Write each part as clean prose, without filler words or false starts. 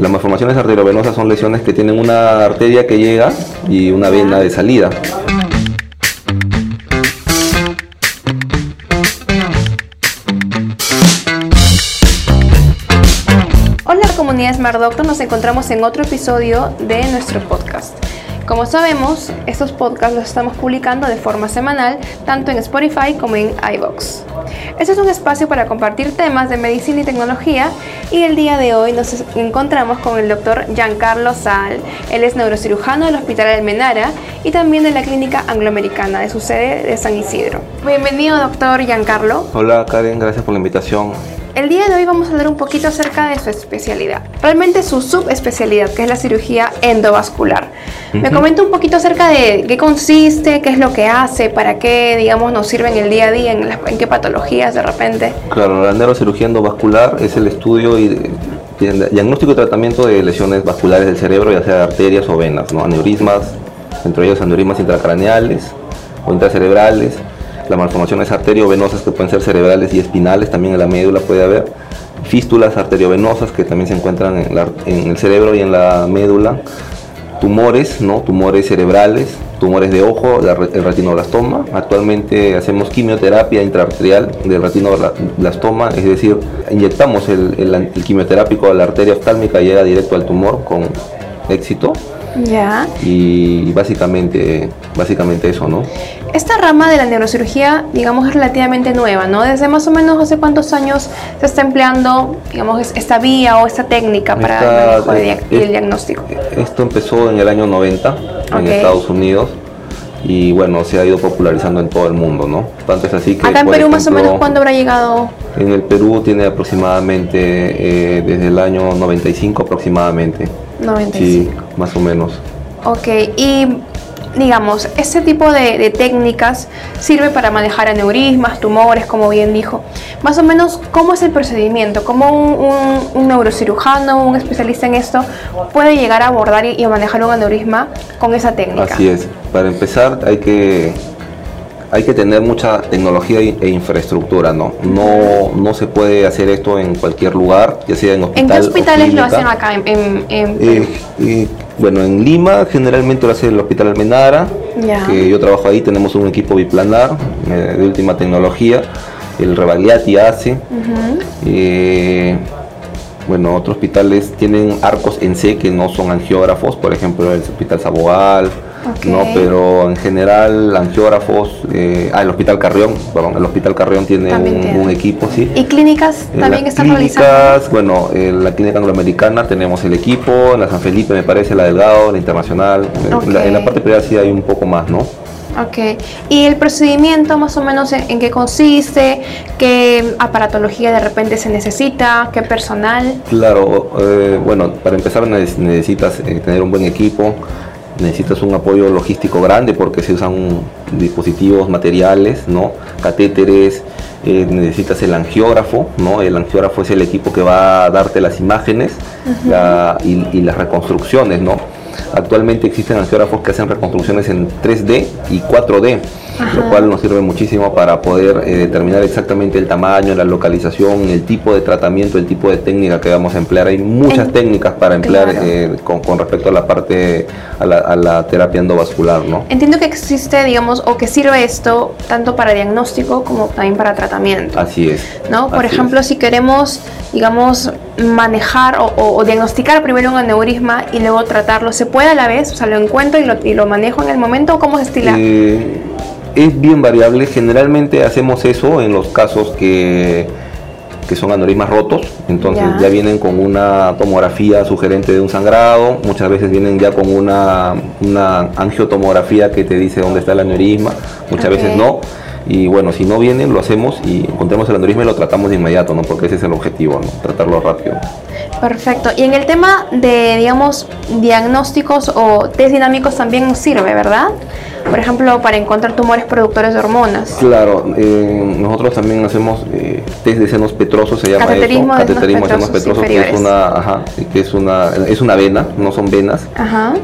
Las malformaciones arteriovenosas son lesiones que tienen una arteria que llega y una vena de salida. Hola comunidad Smart Doctor, nos encontramos en otro episodio de nuestro podcast. Como sabemos, estos podcasts los estamos publicando de forma semanal, tanto en Spotify como en iVoox. Este es un espacio para compartir temas de medicina y tecnología, y el día de hoy nos encontramos con el doctor Giancarlo Saal. Él es neurocirujano del Hospital Almenara y también de la Clínica Angloamericana, de su sede de San Isidro. Bienvenido, doctor Giancarlo. Hola, Karen, gracias por la invitación. El día de hoy vamos a hablar un poquito acerca de su especialidad, realmente su subespecialidad, que es la cirugía endovascular. Me comenta un poquito acerca de qué consiste, qué es lo que hace, para qué, digamos, nos sirve en el día a día, en qué patologías de repente. Claro, la neurocirugía endovascular es el estudio y el diagnóstico y tratamiento de lesiones vasculares del cerebro, ya sea de arterias o venas, ¿no? Aneurismas, entre ellos aneurismas intracraneales o intracerebrales. Las malformaciones arteriovenosas, que pueden ser cerebrales y espinales, también en la médula puede haber. Fístulas arteriovenosas, que también se encuentran en el cerebro y en la médula. Tumores, ¿no? Tumores cerebrales, tumores de ojo, el retinoblastoma. Actualmente hacemos quimioterapia intraarterial del retinoblastoma, es decir, inyectamos el quimioterápico a la arteria oftálmica y llega directo al tumor con éxito. Ya. Y básicamente eso, ¿no? Esta rama de la neurocirugía, digamos, es relativamente nueva, ¿no? Desde más o menos hace cuántos años se está empleando, digamos, esta vía o esta técnica para el manejo y el diagnóstico. Esto empezó en el año 90 en Estados Unidos y, bueno, se ha ido popularizando en todo el mundo, ¿no? Tanto es así que... Acá en Perú, ejemplo, más o menos, ¿cuándo habrá llegado? En el Perú tiene aproximadamente, desde el año 95 aproximadamente. 95. Sí, más o menos. Ok, y... digamos, este tipo de técnicas sirve para manejar aneurismas, tumores, como bien dijo. Más o menos, ¿cómo es el procedimiento? ¿Cómo un neurocirujano, un especialista en esto, puede llegar a abordar y manejar un aneurisma con esa técnica? Así es. Para empezar, hay que tener mucha tecnología e infraestructura, ¿no? No se puede hacer esto en cualquier lugar, ya sea en hospital. ¿En qué hospitales lo hacen acá? Bueno, en Lima generalmente lo hace el Hospital Almenara, que yo trabajo ahí, tenemos un equipo biplanar de última tecnología, el Rebagliati hace. Bueno, otros hospitales tienen arcos en C que no son angiógrafos, por ejemplo el Hospital Saboal. Okay. No, pero en general angiógrafos, el Hospital Carrión tiene un equipo, sí. ¿Y clínicas también están realizando? Bueno, en la Clínica Angloamericana tenemos el equipo, en la San Felipe me parece, la Delgado, la Internacional. Okay. En la parte privada sí hay un poco más, ¿no? Ok, y el procedimiento más o menos en qué consiste, qué aparatología de repente se necesita, qué personal. Claro, bueno, para empezar necesitas tener un buen equipo. Necesitas un apoyo logístico grande porque se usan dispositivos, materiales, ¿no? Catéteres, necesitas el angiógrafo, ¿no? El angiógrafo es el equipo que va a darte las imágenes y las reconstrucciones, ¿no? Actualmente existen angiógrafos que hacen reconstrucciones en 3D y 4D, lo cual nos sirve muchísimo para poder determinar exactamente el tamaño, la localización, el tipo de tratamiento, el tipo de técnica que vamos a emplear. Hay muchas técnicas para emplear con respecto a la parte, a la terapia endovascular, ¿no? Entiendo que existe, digamos, o que sirve esto tanto para diagnóstico como también para tratamiento. Así es. ¿No? Por ejemplo, si queremos, digamos, manejar o diagnosticar primero un aneurisma y luego tratarlo, ¿se puede a la vez? O sea, ¿lo encuentro y lo manejo en el momento o cómo se estila? Es bien variable. Generalmente hacemos eso en los casos que son aneurismas rotos, entonces ya vienen con una tomografía sugerente de un sangrado, muchas veces vienen ya con una angiotomografía que te dice dónde está el aneurisma, muchas veces no. Y bueno, si no vienen, lo hacemos y encontramos el aneurisma y lo tratamos de inmediato, ¿no? Porque ese es el objetivo, ¿no? Tratarlo rápido. Perfecto. Y en el tema de, digamos, diagnósticos o test dinámicos también nos sirve, ¿verdad? Por ejemplo, para encontrar tumores productores de hormonas. Claro. Nosotros también hacemos test de senos petrosos, se llama cateterismo de senos petrosos, que es una vena, no son venas,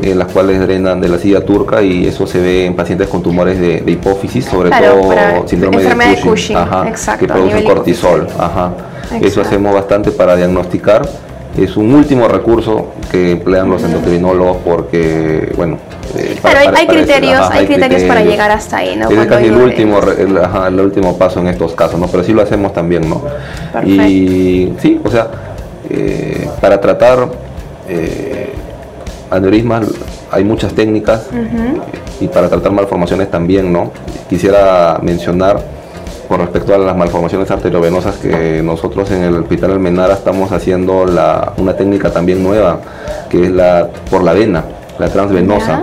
las cuales drenan de la silla turca, y eso se ve en pacientes con tumores de hipófisis, sobre todo síndrome de Cushing, que produce cortisol. Eso hacemos bastante para diagnosticar. es un último recurso que emplean los endocrinólogos porque, bueno... Pero hay criterios para llegar hasta ahí, ¿no? Es casi el último paso en estos casos, ¿no? Pero sí lo hacemos también, ¿no? Perfecto. Y sí, o sea, para tratar aneurismas hay muchas técnicas y para tratar malformaciones también, ¿no? Quisiera mencionar... Con respecto a las malformaciones arteriovenosas, que nosotros en el Hospital Almenara estamos haciendo una técnica también nueva, que es por la vena, la transvenosa.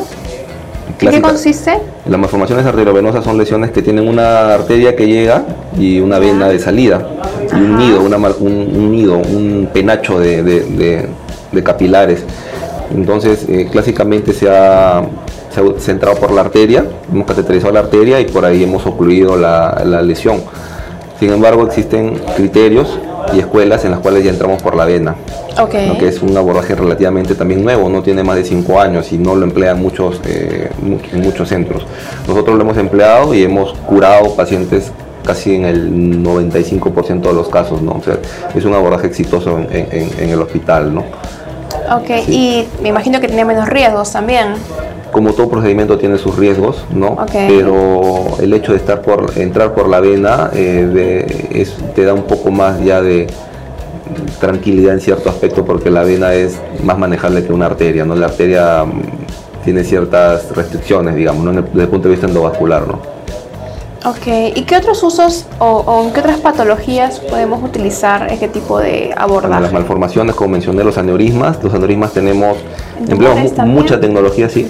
¿En qué consiste? Las malformaciones arteriovenosas son lesiones que tienen una arteria que llega y una vena de salida, y un nido, un penacho de capilares. Entonces, clásicamente se ha centrado por la arteria, hemos cateterizado la arteria y por ahí hemos ocluido la lesión. Sin embargo, existen criterios y escuelas en las cuales ya entramos por la vena, ¿no? Que es un abordaje relativamente también nuevo, no tiene más de 5 años y no lo emplean en muchos centros. Nosotros lo hemos empleado y hemos curado pacientes casi en el 95% de los casos, ¿no? O sea, es un abordaje exitoso en el hospital, ¿no? Sí. Y me imagino que tiene menos riesgos también. Como todo procedimiento tiene sus riesgos, ¿no? Pero el hecho de entrar por la vena te da un poco más ya de tranquilidad en cierto aspecto, porque la vena es más manejable que una arteria, ¿no? La arteria tiene ciertas restricciones, digamos, ¿no? Desde el punto de vista endovascular, ¿no? ¿Y qué otros usos o en qué otras patologías podemos utilizar este tipo de abordaje? Bueno, las malformaciones, como mencioné, los aneurismas empleamos mucha tecnología, sí.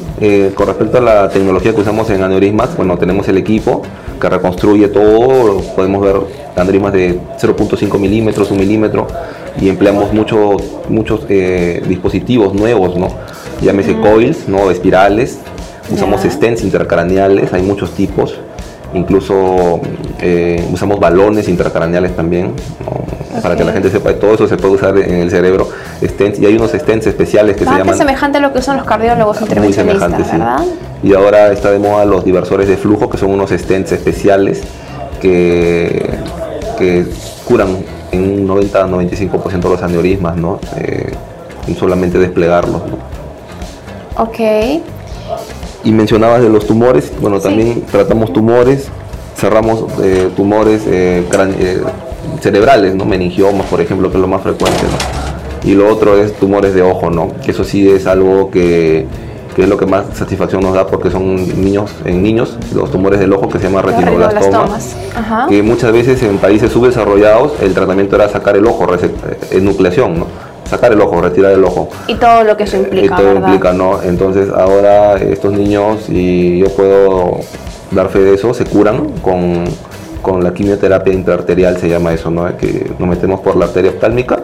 Con respecto a la tecnología que usamos en aneurismas, bueno, tenemos el equipo que reconstruye todo, podemos ver aneurismas de 0.5 milímetros, 1 milímetro, y empleamos muchos dispositivos nuevos, ¿no? Llámese coils, ¿no? Espirales, usamos stents intercraneales, hay muchos tipos. Incluso usamos balones intracraneales también, ¿no? Para que la gente sepa, todo eso se puede usar en el cerebro. Stents, y hay unos stents especiales que se llaman... semejante a lo que usan los cardiólogos intervencionistas, ¿verdad? Sí. Y ahora está de moda los diversores de flujo, que son unos stents especiales que curan en un 90-95% de los aneurismas, ¿no? Solamente desplegarlos, ¿no? Y mencionabas de los tumores, bueno, también tratamos tumores, cerramos tumores cerebrales, ¿no? Meningiomas, por ejemplo, que es lo más frecuente, ¿no? Y lo otro es tumores de ojo, ¿no? Que eso sí es algo que es lo que más satisfacción nos da, porque en niños, los tumores del ojo que se llaman retinoblastomas, que muchas veces en países subdesarrollados el tratamiento era sacar el ojo, enucleación, ¿no? Sacar el ojo, retirar el ojo. Y todo lo que eso implica, ¿no? Entonces ahora estos niños, y yo puedo dar fe de eso, se curan con la quimioterapia intraarterial, se llama eso, ¿no? Que nos metemos por la arteria oftálmica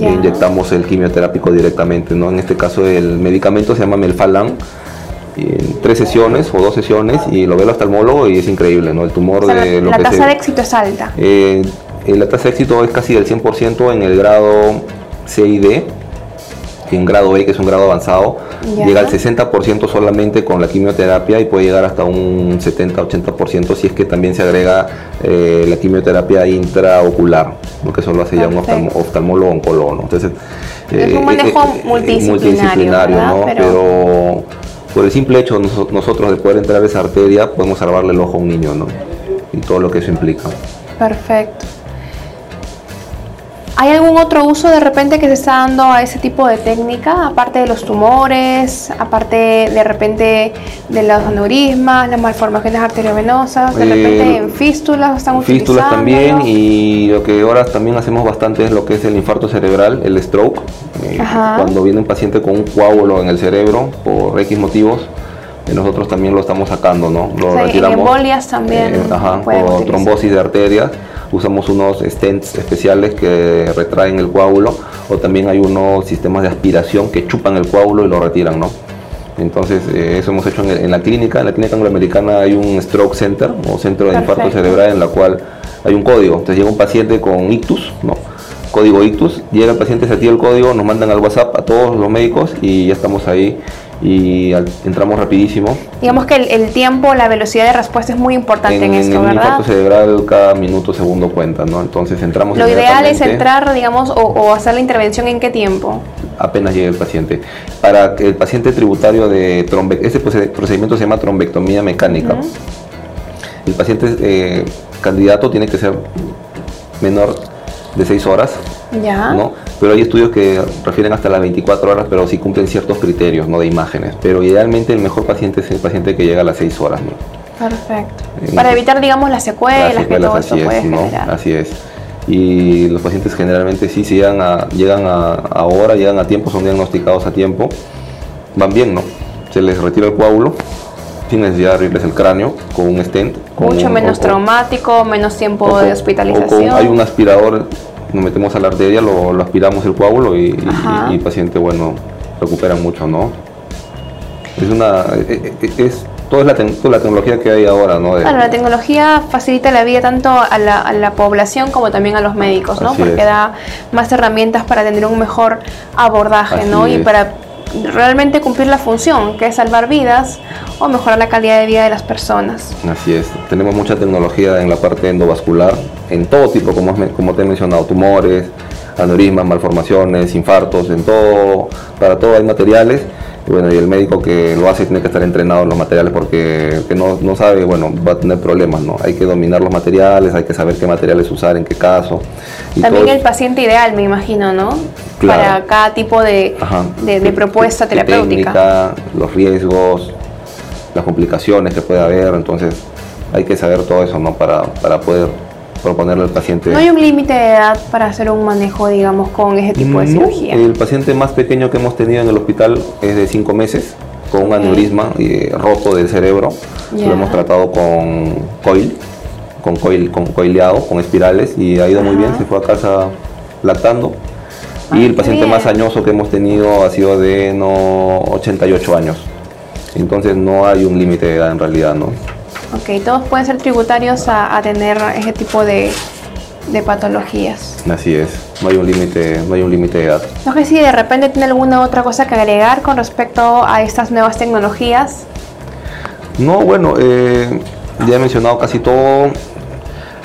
e inyectamos el quimioterápico directamente, ¿no? En este caso el medicamento se llama Melfalan, en 3 sesiones o 2 sesiones, y lo ve el oftalmólogo y es increíble, ¿no? El tumor, o sea, la tasa de éxito es alta. La tasa de éxito es casi del 100% en el grado C y D, en grado E, que es un grado avanzado, llega al 60% solamente con la quimioterapia, y puede llegar hasta un 70-80% si es que también se agrega la quimioterapia intraocular, lo que eso lo hace ya un oftalmólogo oncólogo, ¿no? Entonces, es un manejo multidisciplinario, ¿no? Pero por el simple hecho nosotros de poder entrar a esa arteria podemos salvarle el ojo a un niño, ¿no? Y todo lo que eso implica. Perfecto. ¿Hay algún otro uso de repente que se está dando a ese tipo de técnica, aparte de los tumores, aparte de repente de los aneurismas, las malformaciones arteriovenosas, de repente en fístulas están fístulas utilizando? Fístulas también, y lo que ahora también hacemos bastante es lo que es el infarto cerebral, el stroke. Cuando viene un paciente con un coágulo en el cerebro por X motivos, nosotros también lo estamos sacando, ¿no? Lo retiramos. En embolias también, o trombosis de arterias. Usamos unos stents especiales que retraen el coágulo, o también hay unos sistemas de aspiración que chupan el coágulo y lo retiran, ¿no? Entonces, eso hemos hecho en la clínica angloamericana. Hay un stroke center, o centro de infarto cerebral, en la cual hay un código. Entonces llega un paciente con ictus, ¿no? Código ictus, llega el paciente, se activa el código, nos mandan al WhatsApp a todos los médicos y ya estamos ahí. y entramos rapidísimo. Digamos que el tiempo, la velocidad de respuesta es muy importante en esto, ¿verdad? En un impacto cerebral cada minuto, segundo cuenta, ¿no? Entonces entramos inmediatamente. Lo ideal es entrar, digamos, o hacer la intervención ¿en qué tiempo? Apenas llegue el paciente. Para el paciente tributario de este procedimiento se llama trombectomía mecánica. Uh-huh. El paciente candidato tiene que ser menor de 6 horas, ya. ¿No? Pero hay estudios que refieren hasta las 24 horas, pero sí cumplen ciertos criterios, ¿no? De imágenes. Pero idealmente el mejor paciente es el paciente que llega a las 6 horas, ¿no? Perfecto. Entonces, para evitar, digamos, las secuelas que todo esto puede generar. ¿No? Así es. Y los pacientes generalmente sí llegan a tiempo, son diagnosticados a tiempo, van bien, ¿no? Se les retira el coágulo sin necesidad de abrirles el cráneo con un stent. Mucho menos traumático, menos tiempo de hospitalización. Hay un aspirador, nos metemos a la arteria, lo aspiramos el coágulo y el paciente, bueno, recupera mucho, ¿no? Toda la tecnología que hay ahora, ¿no? Claro, la tecnología facilita la vida tanto a la población como también a los médicos, ¿no? Porque da más herramientas para tener un mejor abordaje, ¿no? Y para realmente cumplir la función, que es salvar vidas o mejorar la calidad de vida de las personas. Así es. Tenemos mucha tecnología en la parte endovascular, en todo tipo, como te he mencionado, tumores, aneurismas, malformaciones, infartos, en todo, para todo hay materiales. Bueno, y el médico que lo hace tiene que estar entrenado en los materiales, porque que no sabe, bueno, va a tener problemas, ¿no? Hay que dominar los materiales, hay que saber qué materiales usar, en qué caso. Y también todo el paciente ideal, me imagino, ¿no? Claro. Para cada tipo de propuesta terapéutica. Técnica, los riesgos, las complicaciones que puede haber, entonces hay que saber todo eso, ¿no? Para poder proponerle al paciente. ¿No hay un límite de edad para hacer un manejo, digamos, con ese tipo de cirugía? El paciente más pequeño que hemos tenido en el hospital es de 5 meses, con un aneurisma roto del cerebro. Yeah. Lo hemos tratado con coileado, con espirales, y ha ido muy bien, se fue a casa lactando. Y el paciente más añoso que hemos tenido ha sido de 88 años. Entonces no hay un límite de edad en realidad, ¿no? Ok, todos pueden ser tributarios a tener ese tipo de patologías. Así es, no hay un límite de edad. No sé si de repente tiene alguna otra cosa que agregar con respecto a estas nuevas tecnologías. No, bueno, ya he mencionado casi todo.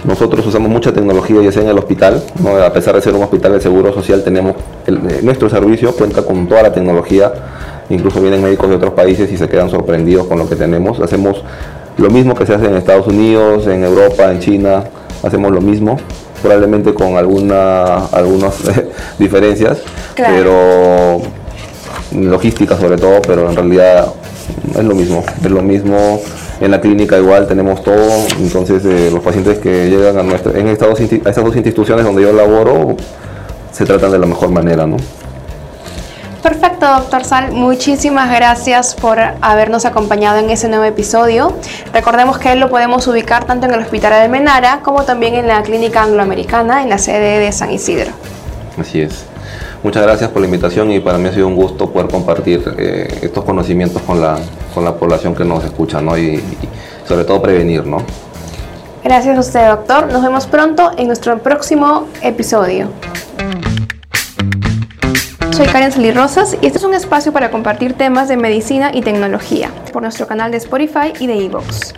Nosotros usamos mucha tecnología, ya sea en el hospital, ¿no? A pesar de ser un hospital de seguro social, tenemos nuestro servicio cuenta con toda la tecnología. Incluso vienen médicos de otros países y se quedan sorprendidos con lo que tenemos. Hacemos lo mismo que se hace en Estados Unidos, en Europa, en China, hacemos lo mismo, probablemente con algunas diferencias, claro. Pero logística sobre todo, pero en realidad es lo mismo. En la clínica igual tenemos todo, entonces los pacientes que llegan a estas dos instituciones donde yo laboro se tratan de la mejor manera, ¿no? Perfecto, doctor Saal. Muchísimas gracias por habernos acompañado en ese nuevo episodio. Recordemos que lo podemos ubicar tanto en el Hospital Almenara como también en la Clínica Angloamericana, en la sede de San Isidro. Así es. Muchas gracias por la invitación y para mí ha sido un gusto poder compartir estos conocimientos con la población que nos escucha, ¿no? Y sobre todo prevenir, ¿no? Gracias a usted, doctor. Nos vemos pronto en nuestro próximo episodio. Soy Karen Salirrosas y este es un espacio para compartir temas de medicina y tecnología por nuestro canal de Spotify y de iVoox.